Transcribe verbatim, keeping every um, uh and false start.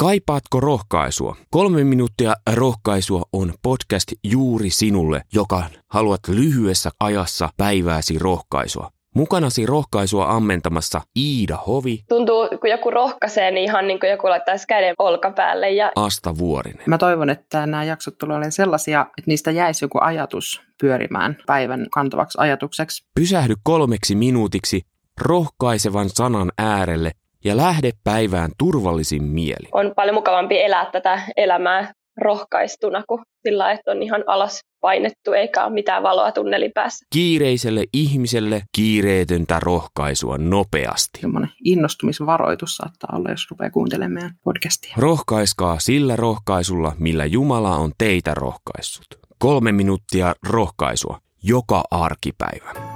Kaipaatko rohkaisua? Kolme minuuttia rohkaisua on podcast juuri sinulle, joka haluat lyhyessä ajassa päivääsi rohkaisua. Mukanasi rohkaisua ammentamassa Iida Hovi. Tuntuu, kun joku rohkaisee, niin ihan niin kuin joku laittaisi käden olkapäälle. Ja... Asta Vuorinen. Mä toivon, että nämä jaksot tulee olemaan sellaisia, että niistä jäisi joku ajatus pyörimään päivän kantavaksi ajatukseksi. Pysähdy kolmeksi minuutiksi rohkaisevan sanan äärelle ja lähde päivään turvallisin mieli. On paljon mukavampi elää tätä elämää rohkaistuna kuin sillä, että on ihan alas painettu eikä ole mitään valoa tunnelin päässä. Kiireiselle ihmiselle kiireetöntä rohkaisua nopeasti. Sellainen innostumisvaroitus saattaa olla, jos rupeaa kuuntelemaan meidän podcastia. Rohkaiskaa sillä rohkaisulla, millä Jumala on teitä rohkaissut. Kolme minuuttia rohkaisua joka arkipäivä.